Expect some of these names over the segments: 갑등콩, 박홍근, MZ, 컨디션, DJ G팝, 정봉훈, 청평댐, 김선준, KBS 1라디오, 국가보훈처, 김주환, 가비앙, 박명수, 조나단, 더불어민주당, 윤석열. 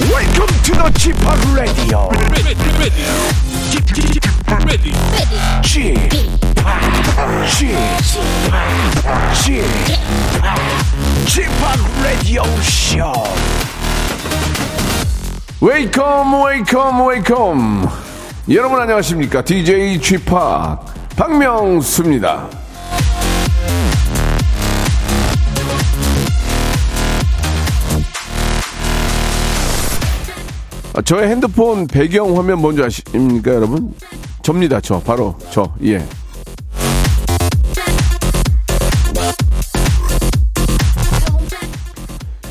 Welcome to the G팝 Radio. G팝 Radio Show. Welcome, welcome, welcome. 여러분 안녕하십니까? DJ G팝 박명수입니다. 저의 핸드폰 배경 화면 뭔지 아십니까, 여러분? 접니다, 저. 바로 저. 예.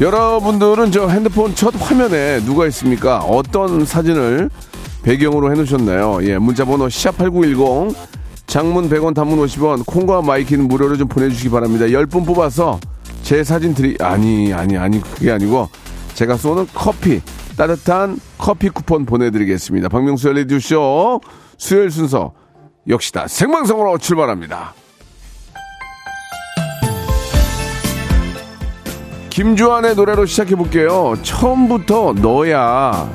여러분들은 저 핸드폰 첫 화면에 누가 있습니까? 어떤 사진을 배경으로 해놓으셨나요? 예, 문자번호 #8910, 장문 100원, 단문 50원, 콩과 마이키는 무료로 좀 보내주시기 바랍니다. 10분 뽑아서 제 사진 그게 아니고 제가 쏘는 커피, 따뜻한 커피 쿠폰 보내드리겠습니다. 박명수의 라디오쇼 수요일 순서 역시 다 생방송으로 출발합니다. 김주환의 노래로 시작해볼게요. 처음부터 너야.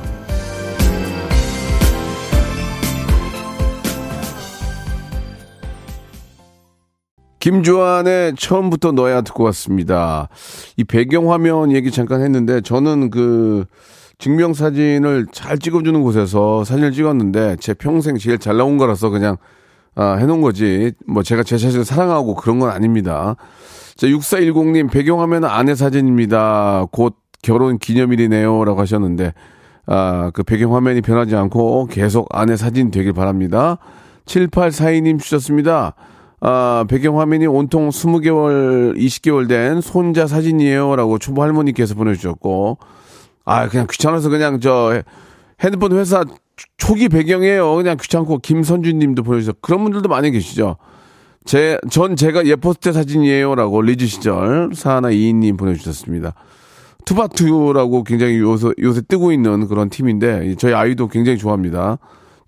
김주환의 처음부터 너야 듣고 왔습니다. 이 배경화면 얘기 잠깐 했는데 저는 그 증명사진을 잘 찍어주는 곳에서 사진을 찍었는데 제 평생 제일 잘 나온 거라서 그냥 해놓은 거지 뭐 제가 제 자신을 사랑하고 그런 건 아닙니다. 자, 6410님 배경화면 아내 사진입니다. 곧 결혼 기념일이네요 라고 하셨는데 그 배경화면이 변하지 않고 계속 아내 사진 되길 바랍니다. 7842님 주셨습니다. 배경화면이 온통 20개월 20개월 된 손자 사진이에요 라고 초보 할머니께서 보내주셨고 그냥 귀찮아서 그냥 저 핸드폰 회사 초기 배경이에요. 그냥 귀찮고 김선준 님도 보내주셨어요. 그런 분들도 많이 계시죠. 제가 예뻤을 때 사진이에요. 라고 리즈 시절 4122님 보내주셨습니다. 투바투라고 굉장히 요새 뜨고 있는 그런 팀인데 저희 아이도 굉장히 좋아합니다.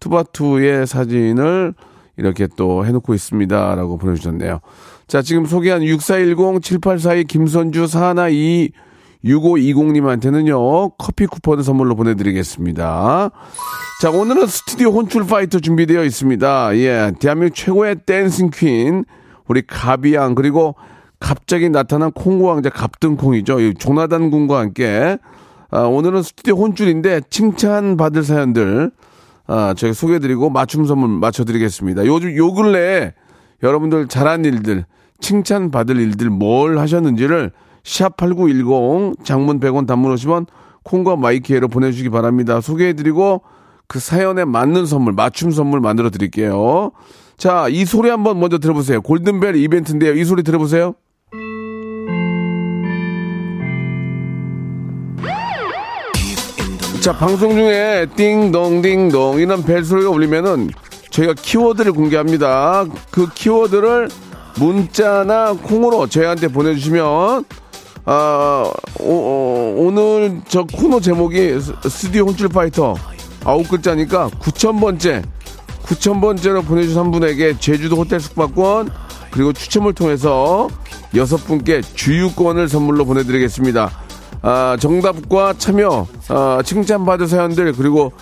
투바투의 사진을 이렇게 또 해놓고 있습니다. 라고 보내주셨네요. 자, 지금 소개한 6410, 7842, 김선주, 4122, 6520님한테는요 커피 쿠폰을 선물로 보내드리겠습니다. 자, 오늘은 스튜디오 혼출 파이터 준비되어 있습니다. 예, 대한민국 최고의 댄싱 퀸 우리 가비앙 그리고 갑자기 나타난 콩고왕자 갑등콩이죠. 조나단 군과 함께 오늘은 스튜디오 혼출인데 칭찬받을 사연들 저희 소개해드리고 맞춤 선물 맞춰드리겠습니다. 요즘 요 근래에 여러분들 잘한 일들 칭찬받을 일들 뭘 하셨는지를 #8910 장문 100원 단문 50원 콩과 마이키에로 보내주시기 바랍니다. 소개해드리고 그 사연에 맞는 선물 맞춤 선물 만들어 드릴게요. 자, 이 소리 한번 먼저 들어보세요. 골든벨 이벤트인데요. 이 소리 들어보세요. 자, 방송 중에 띵동띵동 이런 벨 소리가 울리면은 저희가 키워드를 공개합니다. 그 키워드를 문자나 콩으로 저희한테 보내주시면 오늘 저 코너 제목이 스튜디오 혼출 파이터 9글자니까 9,000번째로 보내주신 한 분에게 제주도 호텔 숙박권 그리고 추첨을 통해서 6분께 주유권을 선물로 보내드리겠습니다. 정답과 참여, 칭찬받을 사연들 그리고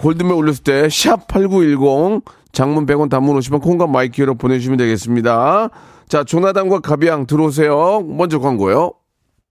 골든벨 올렸을 때 #8910 장문 100원 단문 50원 콩과 마이키로 보내주시면 되겠습니다. 자, 조나단과 가비앙 들어오세요. 먼저 광고요.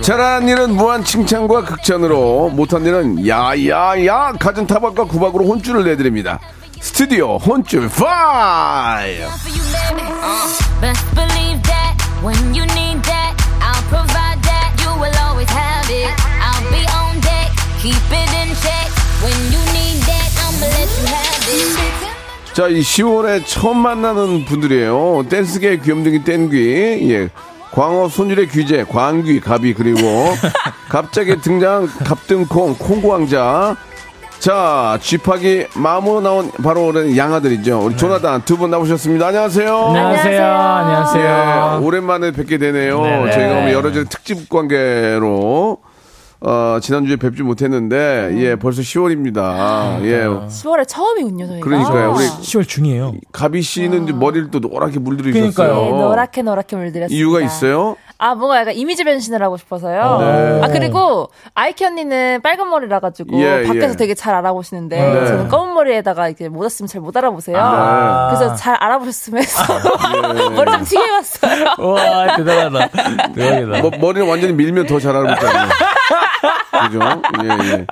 잘한 일은 무한 칭찬과 극찬으로 못한 일은 야야야 가진 타박과 구박으로 혼쭐을 내드립니다. 스튜디오 혼쭐 5. 자, 이 10월에 처음 만나는 분들이에요. 댄스계 귀염둥이 땡귀, 예, 광어 손율의 귀재, 광귀, 갑이, 그리고 갑자기 등장 갑등콩, 콩고왕자. 자, 쥐팍이 마음으로 나온 바로 오랜 양아들이죠. 우리 조나단 두 분 나오셨습니다. 안녕하세요. 안녕하세요. 안녕하세요. 예, 오랜만에 뵙게 되네요. 네네. 저희가 여러 가지 특집 관계로 지난주에 뵙지 못했는데 예, 벌써 10월입니다. 아, 예. 10월에 처음이군요, 저희가. 그러니까요. 우리 10월 중이에요. 가비 씨는 이제 머리를 또 노랗게 물들이셨어요. 그러니까요. 네, 노랗게 물들였습니다. 이유가 있어요? 아, 뭔가 약간 이미지 변신을 하고 싶어서요. 네. 아, 그리고 아이키 언니는 빨간 머리라 가지고 예, 밖에서 예. 되게 잘 알아보시는데 네. 저는 검은 머리에다가 이렇게 못 왔으면 잘 못 알아보세요. 아. 그래서 잘 알아보셨으면 해서 예. 머리 좀 튀게 왔어요. 와, 대단하다. 대박이다. 머리를 완전히 밀면 더 잘 알아보잖아요. 그죠? 예, 예.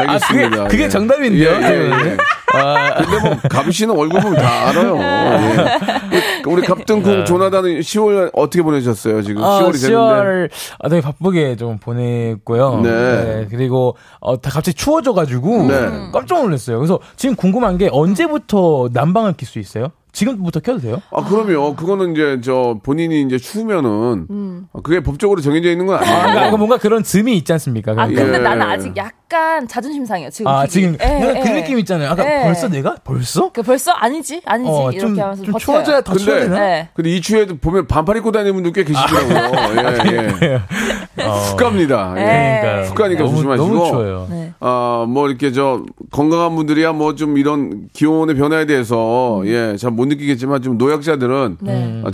알겠습니다. 아, 그게 예. 정답인데요. 예, 예, 예. 아, 근데 뭐, 가비 씨는 얼굴 보면 다 알아요. 예. 우리 갑등콩 조나단은 10월 어떻게 보내셨어요? 지금 10월이 됐는데. 10월, 되게 바쁘게 좀 보냈고요. 네. 네. 그리고, 다 갑자기 추워져가지고. 네. 깜짝 놀랐어요. 그래서 지금 궁금한 게 언제부터 난방을 낄 수 있어요? 지금부터 켜도 돼요? 아, 그럼요. 그거는 이제, 본인이 이제 추우면은, 그게 법적으로 정해져 있는 건 아니에요. 아, 뭔가 그런 즈음이 있지 않습니까? 아, 근데 예. 나는 아직 약간 자존심 상해요, 지금. 아, 지금. 그 느낌 있잖아요. 아까 벌써 내가? 벌써? 그 벌써? 아니지. 이렇게 좀, 하면서. 좀 추워져야 더 추워지나? 근데 이 추위에도 보면 반팔 입고 다니는 분들 꽤 계시더라고요. 예. 훅갑니다. 예. 훅가니까 조심하시고. 너무 추워요. 네. 뭐 이렇게 건강한 분들이야 뭐 좀 이런 기온의 변화에 대해서, 예, 참 못 느끼겠지만 좀 노약자들은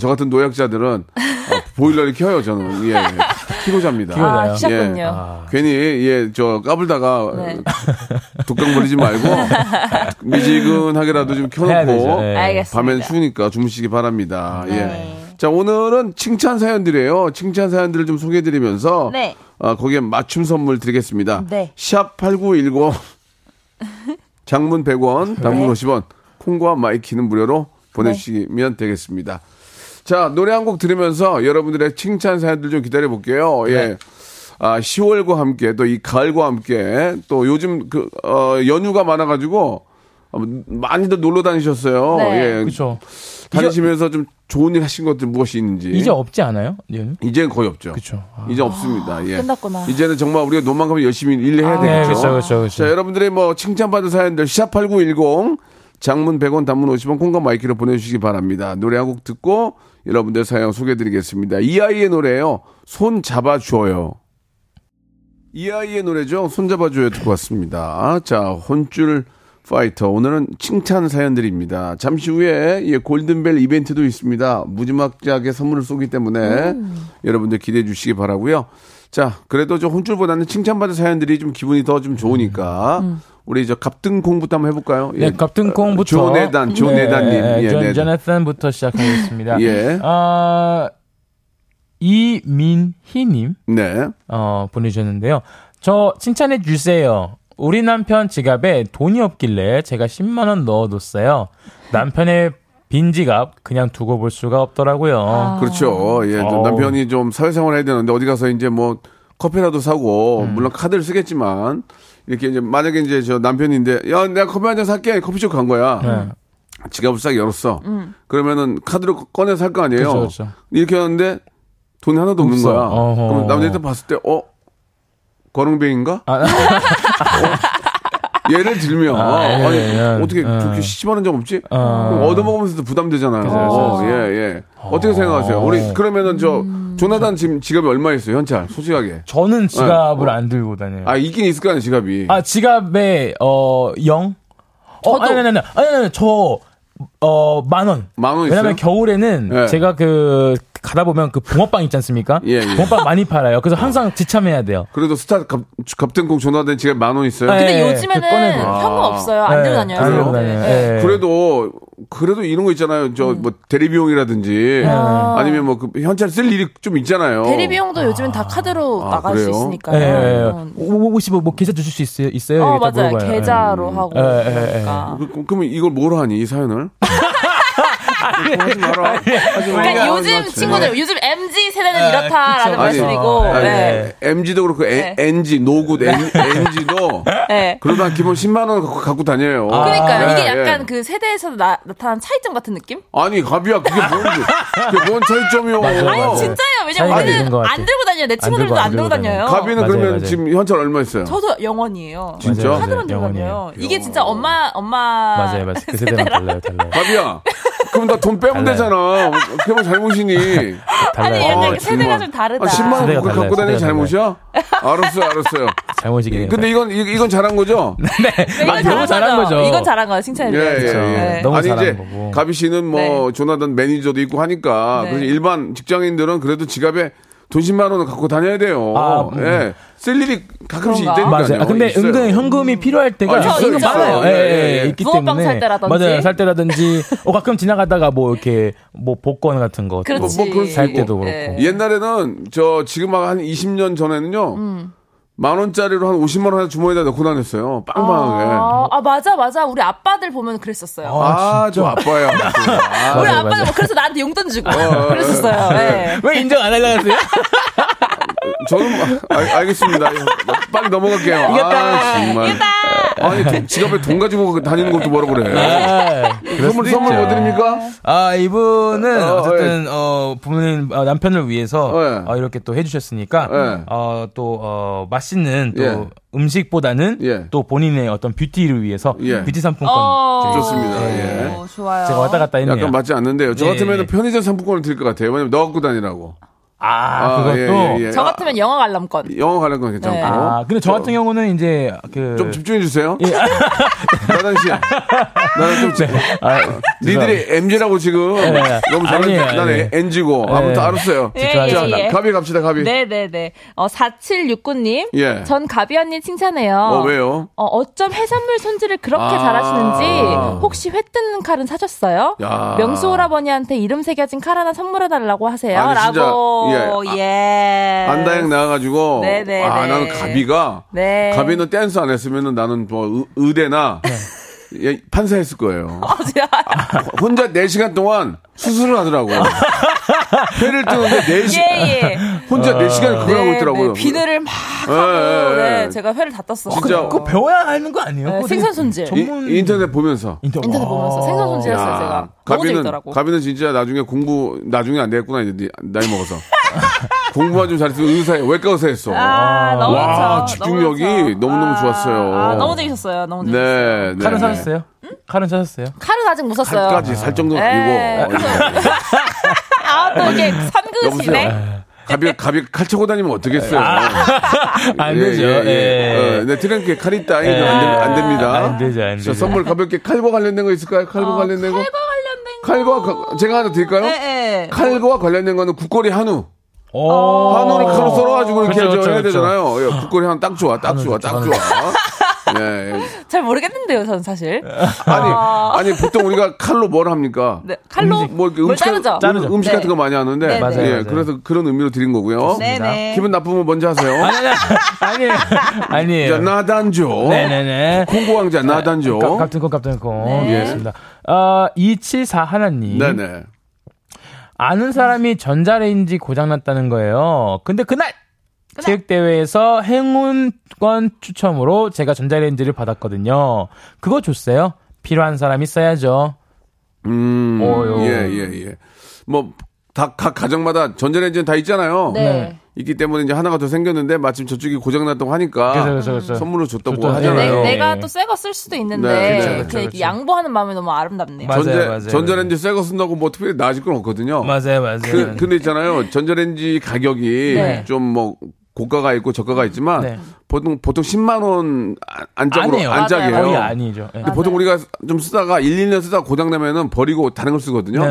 저 같은 노약자들은 보일러를 켜요. 저는 예, 키고 잡니다. 아, 키셨군요. 예, 괜히 까불다가 네. 독감 걸리지 말고 미지근하게라도 좀 켜놓고 네. 밤에는 추우니까 주무시기 바랍니다. 네. 예. 자, 오늘은 칭찬 사연들이에요. 칭찬 사연들을 좀 소개해드리면서 네. 거기에 맞춤 선물 드리겠습니다. 네. 샵 8910 장문 100원, 단문 50원. 콩과 마이키는 무료로 보내주시면 네. 되겠습니다. 자, 노래 한 곡 들으면서 여러분들의 칭찬 사연들 좀 기다려볼게요. 네. 예. 아, 10월과 함께 또 이 가을과 함께 또 요즘 연휴가 많아가지고 많이들 놀러 다니셨어요. 네. 예. 그렇죠. 다니시면서 좀 좋은 일 하신 것들 무엇이 있는지. 이제 없지 않아요? 연휴? 이제는 거의 없죠. 그렇죠. 아. 이제 없습니다. 예. 끝났구나. 이제는 정말 우리가 논만큼 열심히 일을 해야 되겠죠. 네, 그렇죠. 자, 여러분들의 뭐 칭찬받은 사연들 #8910 장문 100원, 단문 50원, 콩과 마이키로 보내주시기 바랍니다. 노래 한 곡 듣고 여러분들 사연 소개해드리겠습니다. 이 아이의 노래예요. 손 잡아줘요. 이 아이의 노래죠. 손 잡아줘요 듣고 왔습니다. 자, 혼줄 파이터. 오늘은 칭찬 사연들입니다. 잠시 후에 예, 골든벨 이벤트도 있습니다. 무지막지하게 선물을 쏘기 때문에 여러분들 기대해 주시기 바라고요. 자, 그래도 혼줄보다는 칭찬받은 사연들이 좀 기분이 더 좀 좋으니까 우리 갑등콩부터 한번 해볼까요? 예. 네, 갑등콩부터. 조네단님. 네, 예, 네. 조나단부터 시작하겠습니다. 예. 이민희님. 네. 보내주셨는데요. 저 칭찬해 주세요. 우리 남편 지갑에 돈이 없길래 제가 10만 원 넣어뒀어요. 남편의 빈 지갑 그냥 두고 볼 수가 없더라고요. 아. 그렇죠. 예, 남편이 좀 사회생활을 해야 되는데 어디 가서 이제 뭐 커피라도 사고 물론 카드를 쓰겠지만. 이렇게 이제 만약에 이제 저 남편인데 야 내가 커피 한 잔 살게 커피숍 간 거야 지갑을 싹 열었어 그러면은 카드로 꺼내서 살 거 아니에요. 그렇죠. 이렇게 하는데 돈이 하나도 없는 거야. 어허. 그럼 남편한테 봤을 때 거렁뱅인가? 아. 예를 들면 어떻게 그렇게 시집하는 적 없지? 그럼 얻어먹으면서도 부담되잖아요. 예예. 어떻게 생각하세요? 우리 그러면은 조나단 지금 지갑이 얼마 있어요? 현찰 솔직하게. 저는 지갑을 안 들고 다녀요. 아, 있긴 있을 거 아니에요 지갑이. 아, 지갑에 0? 아니 저 만 원. 왜냐면 겨울에는 예. 제가 가다 보면 붕어빵 있지 않습니까? 예. 붕어빵 많이 팔아요. 그래서 항상 지참해야 돼요. 그래도 스타 갑등콩 전화된 지금 10,000원 있어요. 근데 네, 요즘에는 현금 없어요. 안 들고 다녀요. 네. 그래도 이런 거 있잖아요. 뭐 대리비용이라든지 아니면 뭐 현찰 쓸 일이 좀 있잖아요. 대리비용도 요즘은 다 카드로 나갈 수 있으니까요. 예. 55 뭐 계좌 주실 수 있어요? 맞아요. 물어봐요. 계좌로 하고. 그러니까. 그러면 이걸 뭐로 하니 이 사연을? 하지 마라. 그러니까 요즘 친구들, 요즘 MZ 세대는 이렇다라는 말씀이고. 네. MG도 그렇고 NG, 노굿, NG도 그러다 기본 10만 원 갖고 다녀요. 그러니까요. 이게 약간 그 세대에서 나타난 차이점 같은 느낌? 아니, 가비야, 그게 뭔데? 그게 뭔 차이점이요? 아니, 진짜요. 왜냐면 우리는 안 들고 다녀요. 내 친구들도 안 들고 다녀요. 가비는 맞아요, 그러면 맞아요. 지금 현찰 얼마 있어요? 저도 0원이에요. 진짜? 카드만 들고 다녀요. 이게 진짜 엄마. 맞아요, 맞아요. 그 세대랑 달라요. 가비야. 그럼 나 돈 빼면 되잖아. 그게 잘못이니. 아니, 아, 세대가 좀 다르다. 아, 10만 원 갖고 다니는 잘못이야? 알았어요. 잘못이긴. 근데 이건 잘한 거죠? 네. 아, 너무 잘한 거죠. 이건 잘한 거야, 칭찬입니다. 예. 너무 아니, 잘한 거고. 가비 씨는 뭐 조나단 매니저도 있고 하니까 그래서 일반 직장인들은 그래도 지갑에 돈 10만 원을 갖고 다녀야 돼요. 아, 예. 쓸 일이 가끔씩 있다니까요. 맞아요. 아, 근데 있어요. 은근 현금이 필요할 때가 있어요. 많아요. 예, 있기 때문에. 살 때라든지. 맞아요. 살 때라든지. 가끔 지나가다가 뭐 이렇게 뭐 복권 같은 거. 그렇지. 뭐 살 때도 그렇고. 옛날에는 지금 막 한 20년 전에는요. 10,000원짜리로 한 50만 원 주머니에다 넣고 다녔어요. 빵빵하게. 맞아. 우리 아빠들 보면 그랬었어요. 저 아빠야. 우리 아빠는 뭐 그래서 나한테 용돈 주고 그랬었어요. 네. 왜 인정 안 하려고 했어요? 저는 알겠습니다. 빨리 넘어갈게요. 정말. 이겼다. 아니, 지갑에 돈 가지고 다니는 것도 뭐라 그래. 선물 뭐 드립니까? 이분은 어쨌든 부모님 남편을 위해서 이렇게 또 해주셨으니까 또 맛있는 또 음식보다는 또 본인의 어떤 뷰티를 위해서 뷰티 상품권 좋습니다. 좋아요. 제가 왔다 갔다 했네요. 약간 맞지 않는데요. 저 같으면 편의점 상품권을 드릴 것 같아요. 왜냐면 너 갖고 다니라고. 그것도 저 같으면 영어 관람권 괜찮고. 네. 근데 저 같은 경우는 이제 좀 집중해 주세요. 나단 씨, 나는 좀 니들이 MG라고 지금 너무 잘하는데 나는 NG고 아무튼 알았어요. 자, 가비 갑시다, 가비. 네네네. 4769님, 전 가비 언니 칭찬해요. 왜요? 어쩜 해산물 손질을 그렇게 잘하시는지 혹시 회 뜯는 칼은 사셨어요? 명수 오라버니한테 이름 새겨진 칼 하나 선물해달라고 하세요.라고. 예. 안다행 나와가지고. 네네. 나는 가비가. 네. 가비는 댄스 안 했으면은 나는 뭐 의대나 판사 했을 거예요. 혼자 4시간 동안 수술을 하더라고. 회를 뜨는데 4시간. 혼자 4시간 그걸 하고 있더라고요. 네, 비늘을 막 하고. 네, 제가 회를 다 떴어요. 진짜. 그거 배워야 하는 거 아니에요? 네, 생선 손질. 인터넷 보면서. 생선 손질 했어요, 제가. 가비는 진짜 나중에 안 되겠구나, 이제 나이 먹어서. 공부가 좀 잘했으면 외과 의사였어. 집중력이 너무너무 좋았어요. 너무 재밌었어요. 네. 칼은 사셨어요? 칼은 사셨어요? 칼은 아직 못 샀어요. 칼까지 살 정도는 아니고. 또 이게 선긋이네. 가비 칼 차고 다니면 어떻겠어요? 안 되죠. 네, 트렁크에 칼이 있다. 안 됩니다. 안 되죠, 안 되죠. 선물 가볍게 칼과 관련된 거 있을까요? 칼과 관련된 거. 칼과 제가 하나 드릴까요? 네. 칼과 관련된 거는 국거리 한우. 한우를 칼로 썰어가지고 이렇게 해야 되잖아요. 국거리 한우 딱 좋아. 잘 모르겠는데요, 저는 사실. 아니 보통 우리가 칼로 뭘 합니까? 네, 칼로 뭐 자르죠. 음식 같은 거 많이 하는데, 맞아요. 그래서 그런 의미로 드린 거고요. 네네. 기분 나쁘면 먼저 하세요. 아니에요. 나단조. 네네네. 콩고 왕자 나단조. 갑등콩. 네. 알겠습니다. 274 하나님. 네네. 아는 사람이 전자레인지 고장났다는 거예요. 근데 그날 체육대회에서 행운권 추첨으로 제가 전자레인지를 받았거든요. 그거 줬어요. 필요한 사람이 써야죠. 예. 뭐, 각 가정마다 전자레인지는 다 있잖아요. 네. 있기 때문에 이제 하나가 더 생겼는데 마침 저쪽이 고장났다고 하니까 그래서. 선물로 줬다고 하잖아요. 내가 또 새 거 쓸 수도 있는데 그렇죠. 양보하는 마음이 너무 아름답네요. 맞아요. 전자레인지 새 거 쓴다고 뭐 특별히 나아질 건 없거든요. 맞아요. 근데 있잖아요. 전자레인지 가격이 좀 뭐 고가가 있고 저가가 있지만 보통 10만 원 안짝이에요. 아니죠. 근데 보통 우리가 좀 쓰다가 1-2년 쓰다가 고장나면은 버리고 다른 걸 쓰거든요.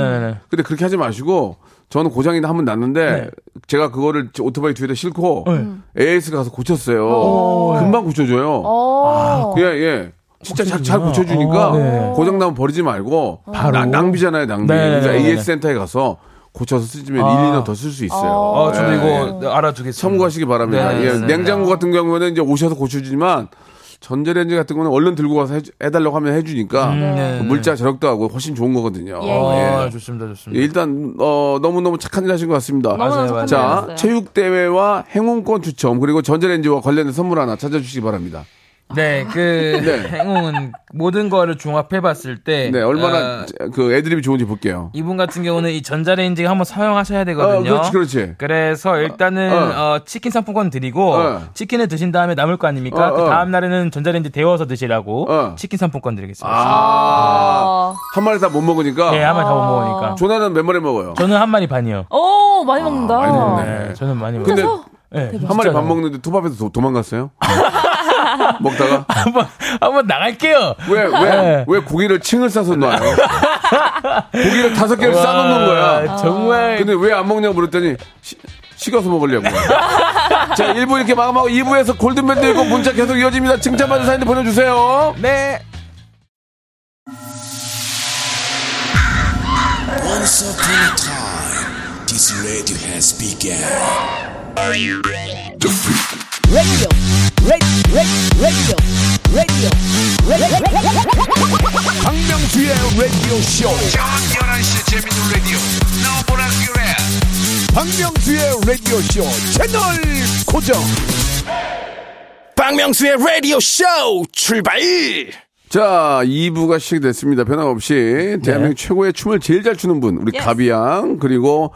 근데 그렇게 하지 마시고 저는 고장이 한번 났는데 제가 그거를 오토바이 뒤에다 싣고 AS 가서 고쳤어요. 금방 고쳐줘요. 예. 진짜 잘 고쳐주니까 고장 나면 버리지 말고 낭비잖아요. 그래서 AS 센터에 가서 고쳐서 쓰시면 1-2년 더 쓸 수 있어요. 저도 이거 알아두겠습니다. 참고하시기 바랍니다. 냉장고 같은 경우에는 이제 오셔서 고쳐주지만 전자레인지 같은 거는 얼른 들고 가서 해달라고 하면 해주니까 네. 물자 절약도 하고 훨씬 좋은 거거든요. 예. 예. 좋습니다, 좋습니다. 예, 일단 너무너무 착한 일 하신 것 같습니다. 맞아요. 자, 체육대회와 행운권 추첨 그리고 전자레인지와 관련된 선물 하나 찾아주시기 바랍니다. 네, 네. 행운 모든 거를 종합해봤을 때 네, 얼마나 그 애드립이 좋은지 볼게요. 이분 같은 경우는 이 전자레인지 한번 사용하셔야 되거든요. 그렇지, 그렇지. 그래서 일단은 치킨 상품권 드리고 치킨을 드신 다음에 남을 거 아닙니까? 그 다음 날에는 전자레인지 데워서 드시라고 치킨 상품권 드리겠습니다. 한 마리 다 못 먹으니까. 네, 한 마리 다 못 먹으니까. 조나는 몇 마리 먹어요? 저는 한 마리 반이요. 오, 많이 먹는다. 많이 먹네. 네, 저는 많이 먹어요. 근데 네, 한 마리 반 먹는데 투밥에서 도망갔어요? 먹다가 한번 나갈게요. 왜 고기를 층을 싸서 놔요? 고기를 5개를 싸놓는 거야. 정말. 근데 왜 안 먹냐고 물었더니 식어서 먹으려고. 자, 1부 이렇게 마감하고 2부에서 골든벨 들고 문자 계속 이어집니다. 칭찬받은 사연들 보내주세요. 네. Once upon a time, this radio has begun. Are you ready? Radio. 박명수의 라디오 쇼. 저녁 11시 재밌는 라디오. 너보라 그래. 박명수의 라디오 쇼 채널 고정. 박명수의 라디오 쇼 출발. 자, 2부가 시작됐습니다. 변함없이 대한민국 최고의 춤을 제일 잘 추는 분 우리 가비앙 그리고.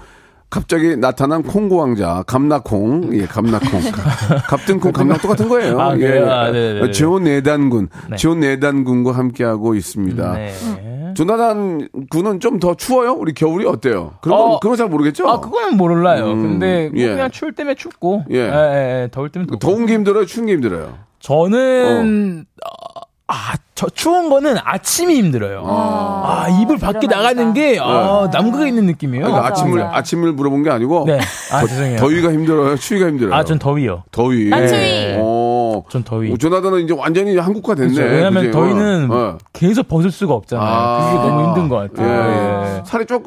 갑자기 나타난 콩고 왕자 갑나콩, 예, 갑나콩, 갑등콩, 갑나 똑같은 거예요. 아, 예, 아, 네, 조나단군, 네. 조나단군과 함께하고 있습니다. 네. 조나단군은 좀 더 추워요? 우리 겨울이 어때요? 그건 잘 모르겠죠. 아, 그거는 몰라요. 근데 그냥 예. 추울 때면 춥고, 예, 예, 예 더울 때면 더운 게 힘들어요, 추운 게 힘들어요. 저는 추운 거는 아침이 힘들어요. 이불 밖에 나가는 게 남극에 있는 느낌이에요. 그러니까 맞아, 아침을 물어본 게 아니고 네. 죄송해요. 더위가 힘들어요. 추위가 힘들어요. 전 더위요. 더위. 추위. 전 더위. 조나단은 이제 완전히 한국화 됐네. 그렇죠. 왜냐하면 더위는 계속 벗을 수가 없잖아요. 그게 너무 힘든 것 같아요. 예. 예. 살이 좀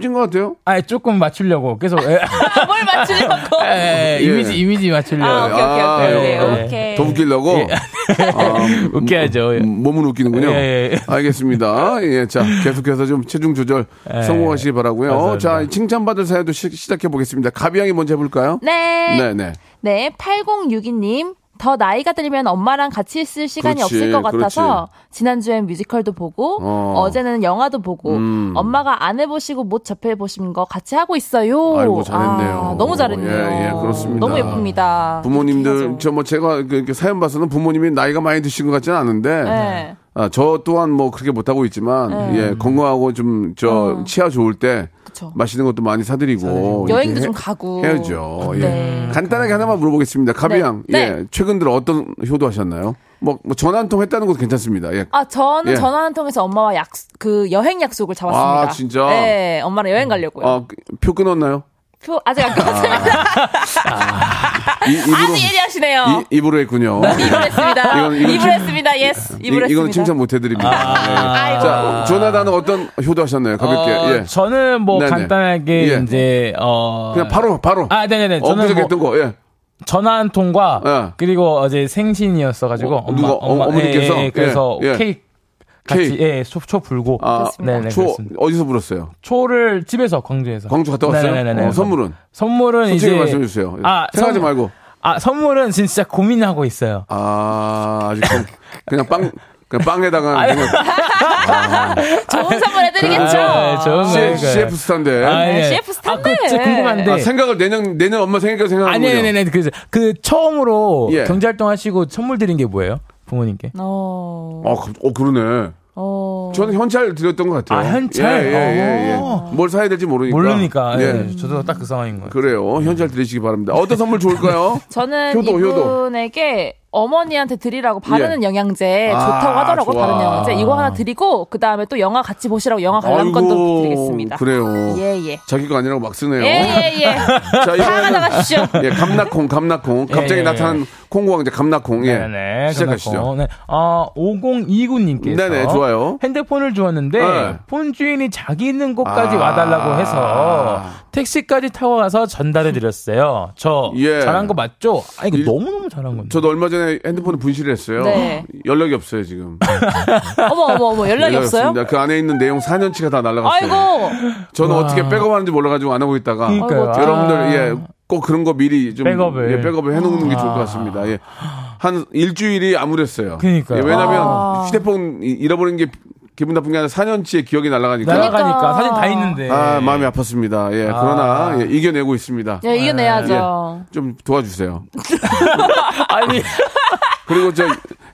찐 것 같아요? 조금 맞추려고 계속. 뭘 맞추려고? 이미지 맞추려고. 오케이. 더 웃기려고. 예. 웃겨야죠. 몸은 웃기는군요. 예, 예. 알겠습니다. 예, 자 계속해서 좀 체중 조절 성공하시기 바라고요. 감사합니다. 자 칭찬받을 사연도 시작해 보겠습니다. 가비양이 먼저 해볼까요? 네. 8062님. 더 나이가 들면 엄마랑 같이 있을 시간이 없을 것 같아서 지난주엔 뮤지컬도 보고 어제는 영화도 보고 엄마가 안 해보시고 못 접해보신 거 같이 하고 있어요. 아이고 잘했네요. 너무 잘했네요. 예, 그렇습니다. 너무 예쁩니다. 부모님들 저 제가 그 사연 봐서는 부모님이 나이가 많이 드신 것 같지는 않은데 네. 저 또한 뭐 그렇게 못하고 있지만 예, 건강하고 좀 치아 좋을 때 그쵸. 맛있는 것도 많이 사드리고 여행도 좀 가고 해야죠. 네. 예. 간단하게 하나만 물어보겠습니다. 가비양 예, 최근 들어 어떤 효도하셨나요? 뭐 전화 한 통 했다는 것도 괜찮습니다. 예. 저는 전화 한 통에서 엄마와 그 여행 약속을 잡았습니다. 아 진짜? 네, 엄마랑 여행 가려고요. 표 끊었나요? 아직 안 끊었습니다. 아주 예리하시네요. 입으로 했군요. 입으로 했습니다. 입으로 했습니다. 예스. 입으로 했습니다. 이건 칭찬 못 해드립니다. 네. 자, 조나단은 어떤 효도하셨나요? 가볍게. 예. 저는 뭐 네네. 간단하게 예. 이제 그냥 바로. 네네네. 저는 뭐 했던 거. 예. 전화 한 통과 그리고 어제 생신이었어 가지고 어머니께서 그래서 케이크. 같이 초 불고 네네 초 어디서 불었어요? 초를 집에서 광주 갔다 왔어요. 네네네. 선물은 솔직히 말씀해 주세요. 생각하지 말고. 선물은 진짜 고민하고 있어요. 아직 그냥 빵에다가 좋은 선물 해드리겠죠. CF 스타인데. CF 스타인데. 궁금한데. 생각을 내년 엄마 생일까지 생각하는 거예요. 아니네네 그 처음으로 경제 활동하시고 선물 드린 게 뭐예요? 부모님께. 그러네. 저는 현찰 드렸던 것 같아요. 현찰. 예. 뭘 사야 될지 모르니까. 예. 저도 딱 그 상황인 거예요. 그래요. 현찰 드리시기 바랍니다. 어떤 선물 좋을까요? 저는 이분에게 어머니한테 드리라고 바르는 영양제 좋다고 하더라고. 바르는 영양제 이거 하나 드리고 그 다음에 또 영화 같이 보시라고 영화 관람권도 드리겠습니다. 그래요. 예예. 자기 거 아니라고 막 쓰네요. 예예예. 자 이번에 나가시죠. 예, 갑나콩. 갑자기 나타난 콩고왕자 갑나콩. 예. 네네. 시작하시죠. 네. 5029님께서. 네네. 좋아요. 핸드폰을 주었는데 폰 주인이 자기 있는 곳까지 와달라고 해서 택시까지 타고 가서 전달해드렸어요. 저 예. 잘한 거 맞죠? 아 이거 너무너무 잘한 건데. 저도 얼마 전에 핸드폰을 분실을 했어요. 네. 연락이 없어요 지금. 어머 연락이 없어요? 없습니다. 그 안에 있는 내용 4년치가 다 날라갔어요. 아이고. 저는 와. 어떻게 백업하는지 몰라가지고 안 하고 있다가. 그러니까요. 아. 여러분들 예. 꼭 그런 거 미리 좀 백업을 해놓는 게 좋을 것 같습니다. 예. 한 일주일이 아무랬어요. 그러니까 예, 왜냐하면 휴대폰 잃어버린 게 기분 나쁜 게 아니라 4년치의 기억이 날아가니까 사진 다 있는데. 아 마음이 아팠습니다. 예 그러나 예, 이겨내고 있습니다. 예 이겨내야죠. 예, 좀 도와주세요. 아니 그리고 저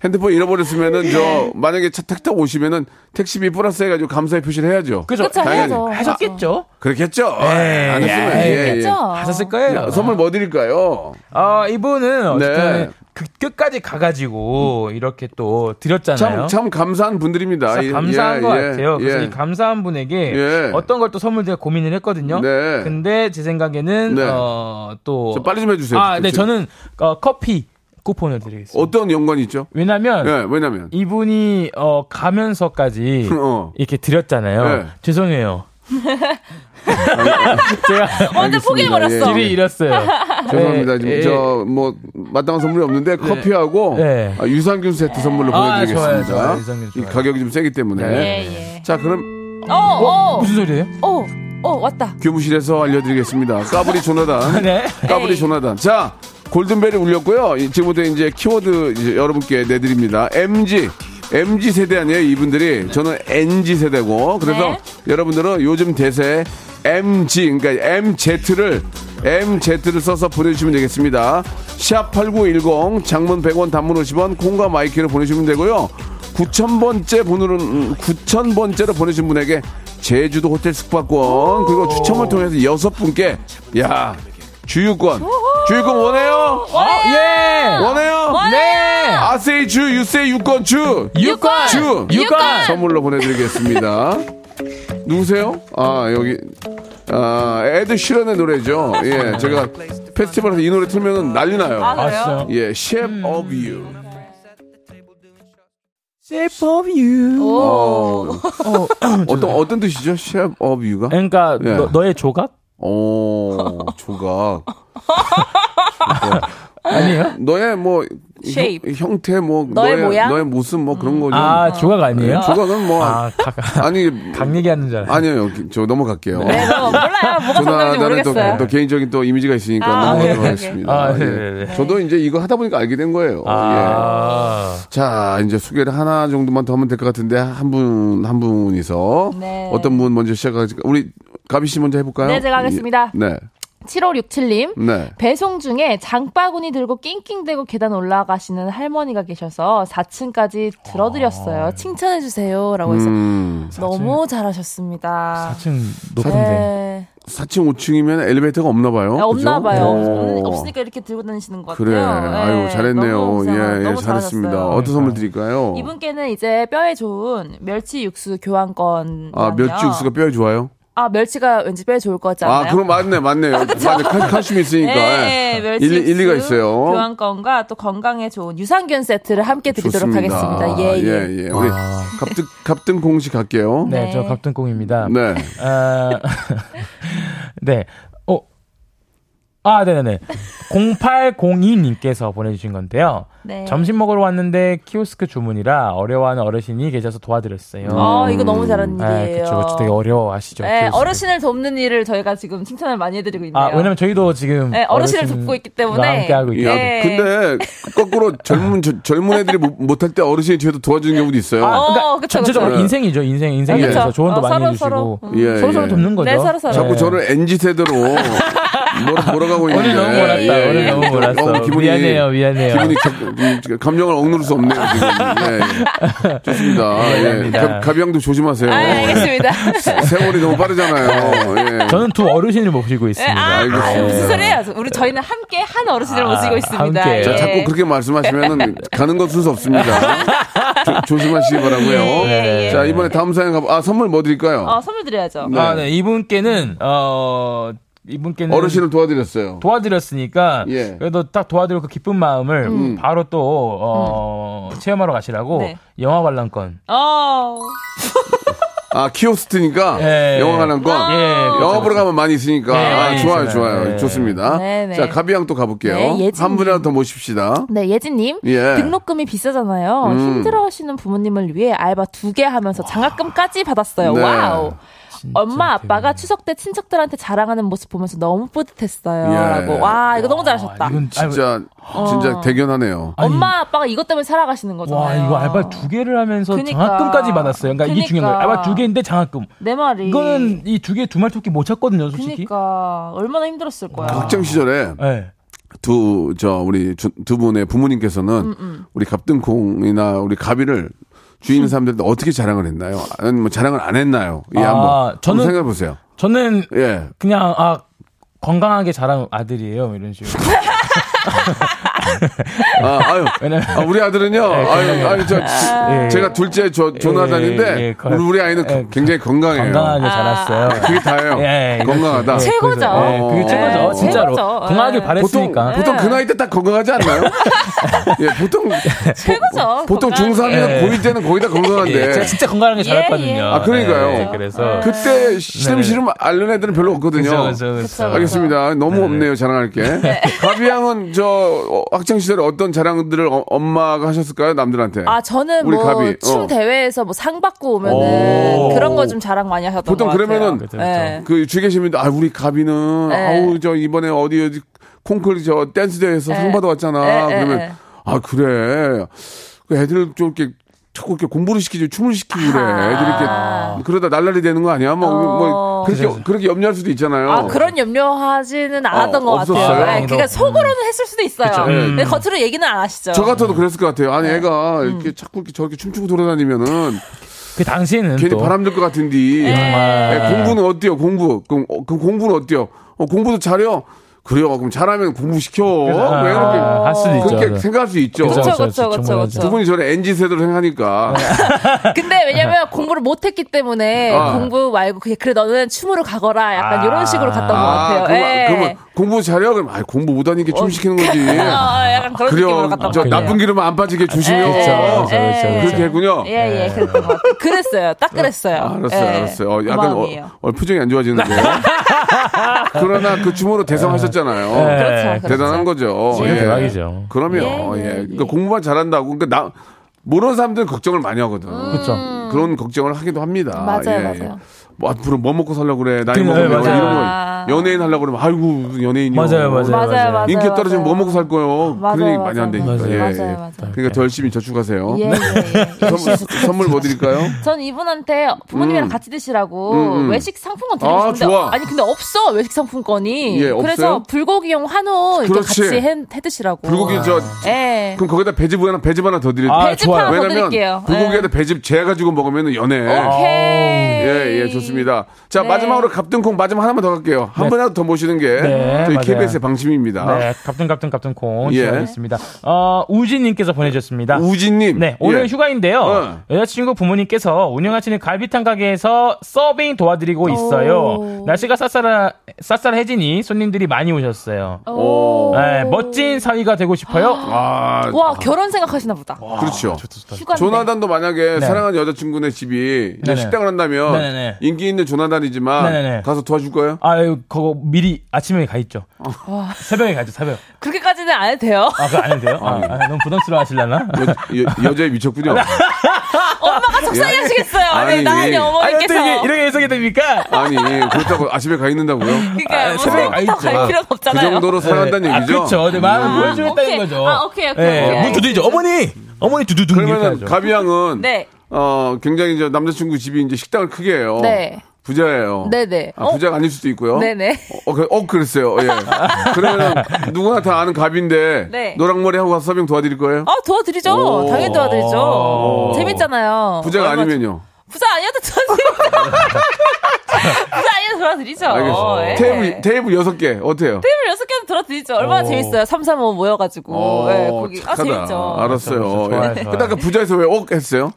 핸드폰 잃어버렸으면은 저 만약에 차 택 타고 오시면은 택시비 플러스 해가지고 감사의 표시를 해야죠. 그죠? 당연히 하셨겠죠. 그렇겠죠. 예, 안 했으면 예. 하셨을 거예요. 네, 선물 뭐 드릴까요? 아 이분은 네. 그 끝까지 가가지고 이렇게 또 드렸잖아요. 참 감사한 분들입니다. 진짜 감사한 것 같아요. 그래서 이 감사한 분에게 어떤 걸 또 선물 제가 고민을 했거든요. 네. 근데 제 생각에는 또 저 빨리 좀 해주세요. 아, 네, 저는 커피. 쿠폰을 드리겠습니다. 어떤 연관이 있죠? 왜냐면 이분이 가면서까지 이렇게 드렸잖아요. 네. 죄송해요. 제가 언제 포기해버렸어. 길이 잃었어요. 죄송합니다. 네. 저 뭐 마땅한 선물이 없는데 커피하고 유산균 세트 선물로 보내드리겠습니다. 좋아요. 유산균 좋아요. 이 가격이 좀 세기 때문에. 예. 자 그럼 무슨 소리예요? 왔다. 교무실에서 알려드리겠습니다. 까불이 조나단. 네. 까불이 조나단. 자. 골든벨이 울렸고요. 지금부터 이제 키워드 이제 여러분께 내드립니다. MG 세대 아니에요, 이분들이. 저는 NG 세대고. 그래서 여러분들은 요즘 대세 MG, 그러니까 MZ를 써서 보내주시면 되겠습니다. 샵8910, 장문 100원, 단문 50원, 콩과 마이키를 보내주시면 되고요. 9,000번째로 보내신 분에게 제주도 호텔 숙박권, 그리고 추첨을 통해서 6분께, 주유권 원해요? 네. 아세이 주, 유세이 유권 주. 유권. 선물로 보내드리겠습니다. 누구세요? 아, 여기. 아, 에드 쉬런의 노래죠. 예, 제가 페스티벌에서 이 노래 틀면은 난리 나요. 아, 그래요? 예, Shape of You. Shape of You. 어떤 뜻이죠? Shape of You가? 그러니까 너의 조각? 조각. 아니에요? 너의 뭐 형태 뭐 너의 모양? 너의 모습 뭐 그런 거죠. 아 조각 아니에요? 조각은 뭐 아니 각 얘기하는 줄 알아요. 아니에요. 저 넘어갈게요. 네, 몰라요. 뭐가 정답인지 모르겠어요. 또 개인적인 또 이미지가 있으니까 넘어가겠습니다. 네. 저도 이제 이거 하다 보니까 알게 된 거예요. 예. 자 이제 소개를 하나 정도만 더 하면 될 것 같은데 한 분이서 어떤 분 먼저 시작할까? 우리 가비 씨 먼저 해볼까요? 네, 제가 하겠습니다. 네. 7567님, 배송 중에 장바구니 들고 낑낑대고 계단 올라가시는 할머니가 계셔서 4층까지 들어드렸어요. 칭찬해주세요. 라고 해서 너무 4층, 잘하셨습니다. 4층 높은데. 4층, 5층이면 엘리베이터가 없나 봐요. 없나 봐요. 없으니까 이렇게 들고 다니시는 것 같아요. 그래. 아유, 잘했네요. 너무 잘했습니다. 잘하셨어요. 어떤 선물 드릴까요? 이분께는 이제 뼈에 좋은 멸치 육수 교환권. 아, 멸치 육수가 뼈에 좋아요? 아, 멸치가 왠지 뼈에 좋을 것 같지 않나요? 아, 그럼 맞네. 칼슘이 있으니까. 네, 멸치. 일리가 있어요. 교환권과 또 건강에 좋은 유산균 세트를 함께 드리도록 하겠습니다. 예. 우리 갑등콩 씨 갈게요. 네, 저 갑등콩입니다. 네. 네. 네네네. 0802님께서 보내주신 건데요. 점심 먹으러 왔는데 키오스크 주문이라 어려워하는 어르신이 계셔서 도와드렸어요. 이거 너무 잘한 일이에요. 그렇죠. 되게 어려워하시죠. 네, 키오스크. 어르신을 돕는 일을 저희가 지금 칭찬을 많이 해드리고 있네요. 왜냐면 저희도 지금 어르신을 돕고 있기 때문에. 함께하고 있죠. 근데 거꾸로 젊은 애들이 못할 때 어르신이 뒤에서 도와주는 경우도 있어요. 그러니까 전체적으로 인생이죠. 인생에 대해서 조언도 많이 해주시고 서로 돕는 거죠. 네, 서로. 자꾸 저를 NG 세대로 몰아가고 있는데. 오늘 너무 몰랐어. 미안해요. 기분이 감정을 억누를 수 없네요, 지금. 좋습니다. 가비앙도 조심하세요. 알겠습니다. 세월이 너무 빠르잖아요. 저는 두 어르신을 모시고 있습니다. 무슨 소리예요? 저희는 함께 한 어르신을 모시고 있습니다. 자, 자꾸 그렇게 말씀하시면은 가는 건 순서 없습니다. 조심하시기 바라고요. 자, 이번에 다음 사연 선물 뭐 드릴까요? 선물 드려야죠. 네. 이분께는 어르신을 도와드렸으니까 그래도 딱 도와드리고 그 기쁜 마음을 바로 또 체험하러 가시라고 영화 관람권 아, 키오스트니까 예, 영화 관람권. 예, 영화 보러 가면 많이 있으니까. 네, 아, 좋아요, 좋아요. 예. 좋습니다. 네, 네. 자, 가비앙 또 가볼게요. 네, 한 분이라도 더 모십시다. 네, 예진님. 예. 등록금이 비싸잖아요. 힘들어하시는 부모님을 위해 알바 2개 하면서 장학금까지 받았어요. 네. 와우. 엄마 아빠가 추석 때 친척들한테 자랑하는 모습 보면서 너무 뿌듯했어요. 예. 와, 이거 너무 잘하셨다. 이건 진짜 대견하네요. 아니, 엄마 아빠가 이것 때문에 살아가시는 거잖아요. 와, 이거 알바 2개를 하면서 그러니까. 장학금까지 받았어요. 그러니까 이게 중요한 거예요. 알바 2개인데 장학금. 내 말이. 이거는 이 2개 두말 토끼 못 찾거든요, 솔직히. 그러니까 얼마나 힘들었을 거야. 학창 시절에. 네. 우리 두 분의 부모님께서는 우리 갑등콩이나 우리 가비를 주인 사람들도 어떻게 자랑을 했나요? 아니면 뭐 자랑을 안 했나요? 예, 한번 생각해 보세요. 저는 예. 그냥 건강하게 자란 아들이에요, 이런 식으로. 우리 아들은요. 제가 둘째 조나단인데 우리 아이는 굉장히 건강해요. 건강하게 자랐어요. 그게 다예요. 예, 건강하다. 최고죠. 그게 최고죠. 진짜로. 건강하게 바랬으니까. 보통 그 나이 때 딱 건강하지 않나요? 예, 보통 최고죠. 보통 중3이나 고2 때는 거의 다 건강한데. 제가 진짜 건강하게 자랐거든요. 아, 그러니까요. 그래서 그때 시름시름 앓는 애들은 별로 없거든요. 그렇죠. 알겠습니다. 너무 없네요. 자랑할 게. 가비양은 저 학창시절에 어떤 자랑들을 엄마가 하셨을까요? 남들한테. 아, 저는 우리 뭐 춤 대회에서 뭐 상 받고 오면은 그런 거 좀 자랑 많이 하셨던 것 같아요. 보통 그러면은 그 주위 계시면 우리 가비는 아우 저 이번에 어디 콩쿨 저 댄스 대회에서 상 받아왔잖아. 그러면 그래 그 애들 좀 이렇게 자꾸 이렇게 공부를 시키지 춤을 시키고 그래. 애들이 이렇게 그러다 날라리 되는 거 아니야? 그렇게 염려할 수도 있잖아요. 아, 그런 염려하지는 않았던 것 없었어요? 같아요. 네, 그러니까 속으로는 했을 수도 있어요. 근데 겉으로 얘기는 안 하시죠. 저 같아도 그랬을 것 같아요. 아니 애가 이렇게 자꾸 이렇게 저렇게 춤추고 돌아다니면은 그 당시에는 괜히 바람 들 것 같은데 공부는 어때요? 공부 그럼 공부는 어때요? 공부도 잘해요. 그래요. 그럼 잘하면 공부시켜. 왜 이렇게 할 수도 있죠. 그렇게 생각할 수 있죠. 그렇죠. 두 분이 저를 NG 세대로 생각하니까. 근데 왜냐면 공부를 못했기 때문에 공부 말고 그래 너는 춤으로 가거라. 약간 이런 식으로 갔던 것 같아요. 그러면 공부 잘해요. 그럼 공부 못하니까 춤 시키는 거지. 약간 그런 식으로 갔던 것 같아요. 나쁜 기름은 안 빠지게 조심해요. 그렇게 했군요. 예, 그랬던 것 같아요. 그랬어요. 딱 그랬어요. 알았어요. 약간 표정이 안 좋아지는데요. 그러나 그 춤으로 대성하셨죠. 잖아요. 그렇죠. 대단한 거죠. 예. 대박이죠. 그럼요. 그러니까 공부만 잘한다고. 그러니까 모르는 사람들은 걱정을 많이 하거든. 그렇죠. 그런 걱정을 하기도 합니다. 맞아요. 뭐 앞으로 뭐 먹고 살려고 그래. 나이 먹으면 이런 거. 연예인 하려고 그러면 아이고 연예인이. 맞아요. 인기 떨어지면 뭐 먹고 살 거예요. 그런 얘기 많이 한다니까. 맞아요. 그러니까 더 열심히 저축하세요. 선물 뭐 드릴까요? 전 이분한테 부모님이랑 같이 드시라고 외식 상품권 드리고 싶은데 아니 근데 없어 외식 상품권이. 예, 그래서 불고기용 한우 이렇게 같이 해 드시라고. 불고기 그럼 거기다 배즙 하나 더 드릴게요. 배즙 하나 더 드릴게요. 불고기에다 배즙 재해 가지고 먹으면 연해. 오케이. 예, 좋습니다. 자, 마지막으로 갑등콩 마지막 하나만 더 갈게요. 한 번이라도 더 모시는 게 저희 KBS의 방침입니다. 네, 갑등콩 시작하겠습니다. 우진님께서 보내주셨습니다. 우진님. 네, 오늘 휴가인데요. 여자친구 부모님께서 운영하시는 갈비탕 가게에서 서빙 도와드리고 있어요. 날씨가 쌀쌀해지니 손님들이 많이 오셨어요. 네, 멋진 사위가 되고 싶어요. 와, 결혼 생각하시나 보다. 그렇죠. 좋다. 조나단도 만약에 사랑하는 여자친구네 집이 식당을 한다면 인기 있는 조나단이지만 가서 도와줄 거예요? 그거 미리 아침에 가 있죠. 새벽에 가죠. 새벽. 그렇게까지는 안 해도 돼요. 그거 안 해도 돼요? 너무 부담스러워 하시려나? 여자에 미쳤군요. 엄마가 속상해하시겠어요. 아니 나한테 어머니께서 이렇게 해석이 됩니까? 아니 그렇다고 아침에 가 있는다고요? 그러니까 새벽에 가 있죠. 갈 필요가 없잖아요. 그 정도로 사랑한다는 얘기죠. 그렇죠. 내 마음을 보여주겠다는 거죠. 오케이. 문 두드리죠. 어머니 두두둥. 그러면 가비양은 굉장히 이제 남자친구 집이 이제 식당을 크게 해요. 네. 부자예요. 네네. 부자가 아닐 수도 있고요. 네네. 그랬어요. 예. 그러면 누구나 다 아는 갑인데 노랑머리 하고 가서 서빙 도와드릴 거예요? 도와드리죠. 당연히 도와드리죠. 재밌잖아요. 부자가 아니면요? 부자 아니어도 도와드리죠. 알겠습니다. 테이블 6개 어때요? 테이블 6개도 들어드리죠. 얼마나 재밌어요. 335 모여가지고. 거기. 재밌죠. 알았어요. 근데 아까 부자에서 왜 했어요?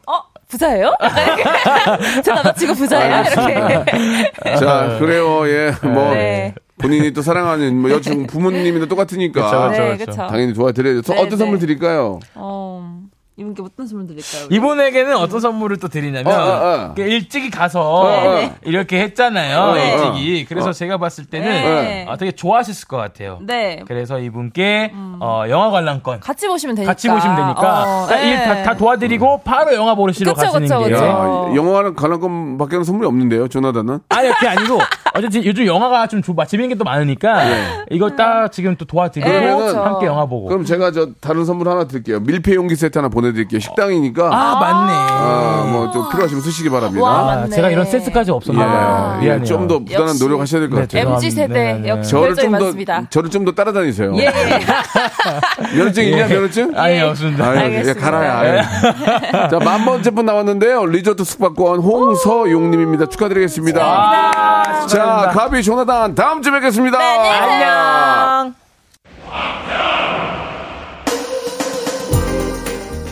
부자예요? 저 남자친구 부자예요? 이렇게. 자, 그래요. 본인이 또 사랑하는 여친 부모님이나 똑같으니까. 그쵸. 당연히 좋아드려야죠. 어떤 선물 드릴까요? 이분께 어떤 선물 드릴까요? 우리? 이분에게는 어떤 선물을 또 드리냐면 일찍이 가서 이렇게 했잖아요. 일찍이. 그래서 제가 봤을 때는 되게 좋아하셨을 것 같아요. 네. 그래서 이분께 영화 관람권 같이 보시면 되니까 다 도와드리고 바로 영화 보시러 가시는 게. 영화 관람권밖에 선물이 없는데요, 조나단은? 아니 그게 아니고 어쨌든 요즘 영화가 좀 재밌는 게 또 많으니까 이거 딱 지금 또 도와드리고 함께 영화 보고. 그럼 제가 저 다른 선물 하나 드릴게요. 밀폐 용기 세트 하나 보내드릴게요. 식당이니까. 아 맞네. 아, 뭐 좀 필요하시면 쓰시기 바랍니다. 와, 제가 이런 센스까지 없었나봐요. 예, 좀 더 부단한 노력하셔야 될 것 같아요. MZ 세대 역시 결정이 많습니다. 저를 좀 더 따라다니세요. 예. 면허증 있냐 면허증? 아니 없습니다. 알겠습니다. 가라야. 자, 10,000번째 분 나왔는데요. 리조트 숙박권 홍서용님입니다. 축하드리겠습니다. 감사합니다. 자, 가비 조나단 다음 주에 뵙겠습니다. 네, 안녕.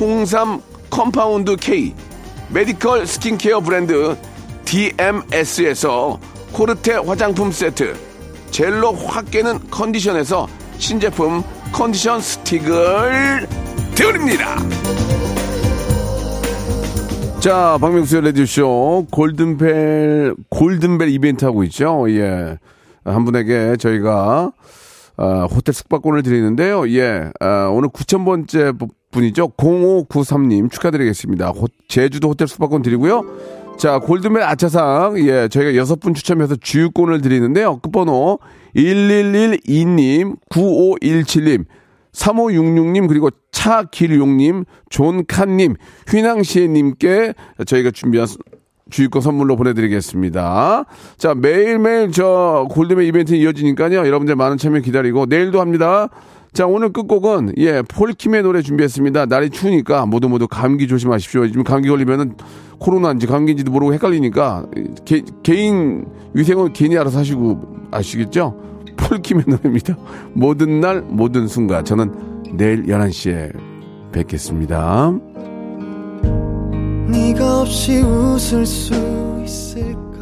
홍삼 컴파운드 K, 메디컬 스킨케어 브랜드 DMS에서 코르테 화장품 세트, 젤로 확 깨는 컨디션에서 신제품 컨디션 스틱을 드립니다. 자, 박명수의 레디쇼 골든벨 이벤트 하고 있죠. 예, 한 분에게 저희가 호텔 숙박권을 드리는데요. 예, 오늘 9,000번째 분이죠. 0593님 축하드리겠습니다. 제주도 호텔 숙박권 드리고요. 자, 골드맨 아차상, 예, 저희가 6분 추첨해서 주유권을 드리는데요. 끝번호 1112님, 9517님, 3566님, 그리고 차길용님, 존칸님, 휘낭시에님께 저희가 준비한 주유권 선물로 보내드리겠습니다. 자, 매일매일 저 골드맨 이벤트 이어지니까요. 여러분들 많은 참여 기다리고 내일도 합니다. 자, 오늘 끝곡은, 예, 폴킴의 노래 준비했습니다. 날이 추우니까 모두 감기 조심하십시오. 지금 감기 걸리면은 코로나인지 감기인지도 모르고 헷갈리니까 개인 위생은 괜히 알아서 하시고, 아시겠죠? 폴킴의 노래입니다. 모든 날, 모든 순간. 저는 내일 11시에 뵙겠습니다. 네가 없이 웃을 수 있을까?